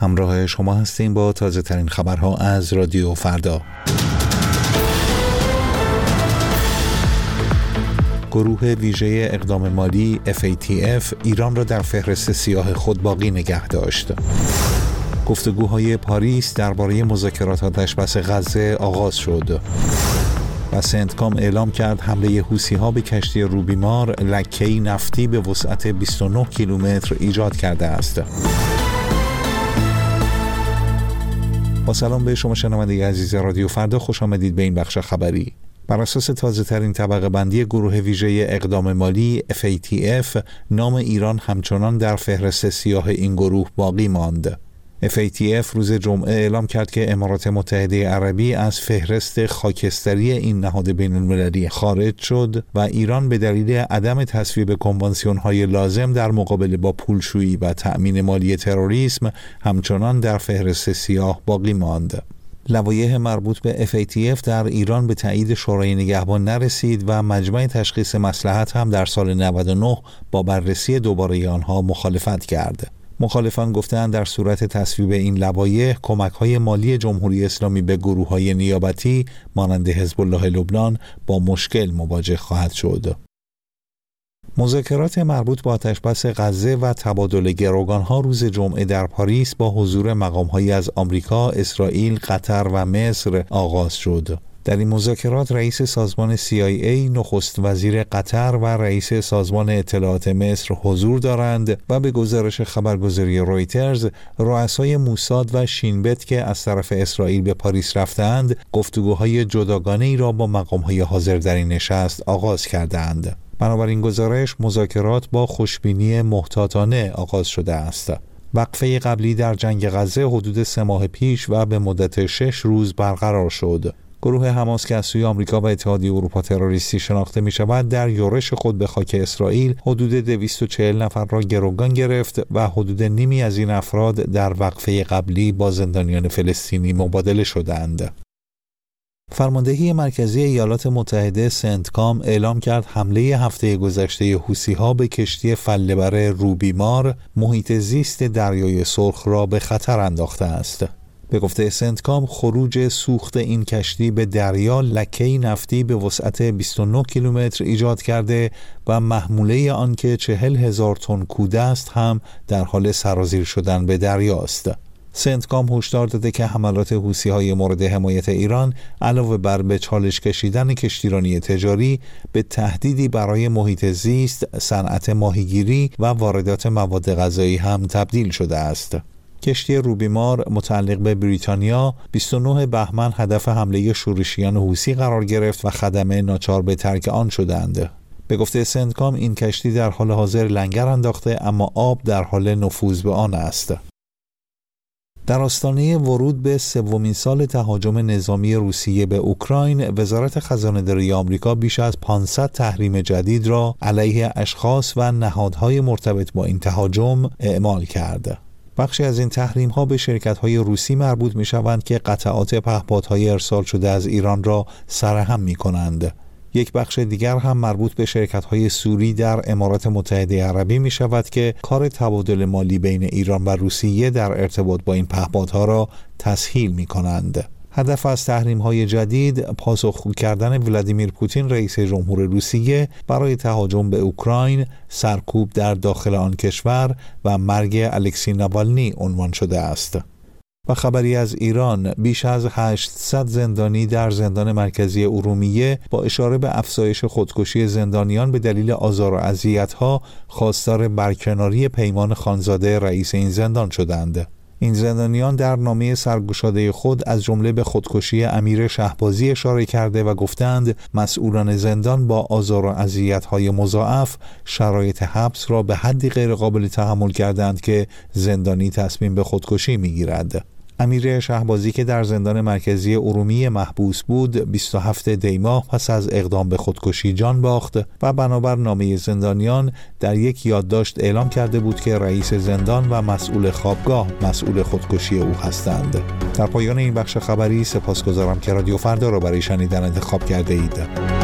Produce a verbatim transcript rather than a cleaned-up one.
همراه شما هستیم با تازه ترین خبرها از رادیو فردا. گروه ویژه اقدام مالی اف ای تی اف ایران را در فهرست سیاه خود باقی نگه داشت. گفتگوهای پاریس درباره مذاکرات آتشبس غزه آغاز شد. و سنتکام اعلام کرد حمله حوثی‌ها به کشتی روبیمار لکه‌ای نفتی به وسعت بیست و نه کیلومتر ایجاد کرده است. با سلام به شما شنوندگان عزیز رادیو فردا، خوش آمدید به این بخش خبری. بر اساس تازه ترین طبقه بندی گروه ویژه اقدام مالی اف ای تی اف، نام ایران همچنان در فهرست سیاه این گروه باقی ماند. اف ای تی اف روز جمعه اعلام کرد که امارات متحده عربی از فهرست خاکستری این نهاد بین المللی خارج شد و ایران به دلیل عدم تصویب کنوانسیون‌های لازم در مقابله با پولشویی و تأمین مالی تروریسم همچنان در فهرست سیاه باقی ماند. لوایح مربوط به اف ای تی اف در ایران به تایید شورای نگهبان نرسید و مجمع تشخیص مصلحت هم در سال نود و نه با بررسی دوباره آنها مخالفت کرد. مخالفان گفتند در صورت تصویب این لوایح، کمک‌های مالی جمهوری اسلامی به گروه‌های نیابتی مانند حزب الله لبنان با مشکل مواجه خواهد شد. مذاکرات مربوط به آتشبس غزه و تبادل گروگان‌ها روز جمعه در پاریس با حضور مقام‌هایی از آمریکا، اسرائیل، قطر و مصر آغاز شد. در این مذاکرات رئیس سازمان سی آی ای، نخست وزیر قطر و رئیس سازمان اطلاعات مصر حضور دارند و به گزارش خبرگزاری رویترز، رؤسای موساد و شین بت که از طرف اسرائیل به پاریس رفتند، گفتگوهای جداگانه‌ای را با مقام‌های حاضر در این نشست آغاز کردند. بنابراین گزارش مذاکرات با خوشبینی محتاطانه آغاز شده است. وقفه قبلی در جنگ غزه حدود سه ماه پیش و به مدت شش روز برقرار شد. گروه حماس که از سوی آمریکا و اتحادیه اروپا تروریستی شناخته می شود، در یورش خود به خاک اسرائیل حدود دویست و چهل نفر را گروگان گرفت و حدود نیمی از این افراد در وقفه قبلی با زندانیان فلسطینی مبادله شدند. فرماندهی مرکزی ایالات متحده سنتکام اعلام کرد حمله هفته گذشته حوثی‌ها به کشتی فله‌بر روبیمار محیط زیست دریای سرخ را به خطر انداخته است. به گفته سنتکام، خروج سوخت این کشتی به دریا لکه‌ای نفتی به وسعت بیست و نه کیلومتر ایجاد کرده و محموله آن که چهل هزار تن کوده است هم در حال سرازیر شدن به دریا است. سنتکام هشدار داده که حملات حوثی‌های مورد حمایت ایران علاوه بر به چالش کشیدن کشتیرانی تجاری، به تهدیدی برای محیط زیست، صنعت ماهیگیری و واردات مواد غذایی هم تبدیل شده است. کشتی روبیمار متعلق به بریتانیا بیست و نه بهمن هدف حمله شورشیان حوثی قرار گرفت و خدمه ناچار به ترک آن شدند. به گفته سنتکام، این کشتی در حال حاضر لنگر انداخته اما آب در حال نفوذ به آن است. در آستانه ورود به سومین سال تهاجم نظامی روسیه به اوکراین، وزارت خزانه داری آمریکا بیش از پانصد تحریم جدید را علیه اشخاص و نهادهای مرتبط با این تهاجم اعمال کرد. بخشی از این تحریم‌ها به شرکت‌های روسی مربوط می‌شوند که قطعات پهپادهای ارسال شده از ایران را سرهم می‌کنند. یک بخش دیگر هم مربوط به شرکت‌های سوری در امارات متحده عربی می‌شود که کار تبادل مالی بین ایران و روسیه در ارتباط با این پهپادها را تسهیل می‌کنند. هدف از تحریم‌های جدید، پاسخگو کردن ولادیمیر پوتین رئیس جمهور روسیه برای تهاجم به اوکراین، سرکوب در داخل آن کشور و مرگ الکسی ناوالنی عنوان شده است. و خبری از ایران، بیش از هشتصد زندانی در زندان مرکزی ارومیه با اشاره به افزایش خودکشی زندانیان به دلیل آزار و اذیت‌ها خواستار برکناری پیمان خانزاده رئیس این زندان شدند. این زندانیان در نامه سرگشاده خود از جمله به خودکشی امیر شهبازی اشاره کرده و گفتند مسئولان زندان با آزار و اذیت‌های مضاعف شرایط حبس را به حدی غیرقابل تحمل کردند که زندانی تصمیم به خودکشی می‌گیرد. امیر شهبازی که در زندان مرکزی ارومیه محبوس بود، بیست و هفت دی ماه پس از اقدام به خودکشی جان باخت و بنابر نامه زندانیان در یک یادداشت اعلام کرده بود که رئیس زندان و مسئول خوابگاه مسئول خودکشی او هستند. در پایان این بخش خبری سپاسگزارم که رادیو فردا را برای شنیدن انتخاب کرده اید.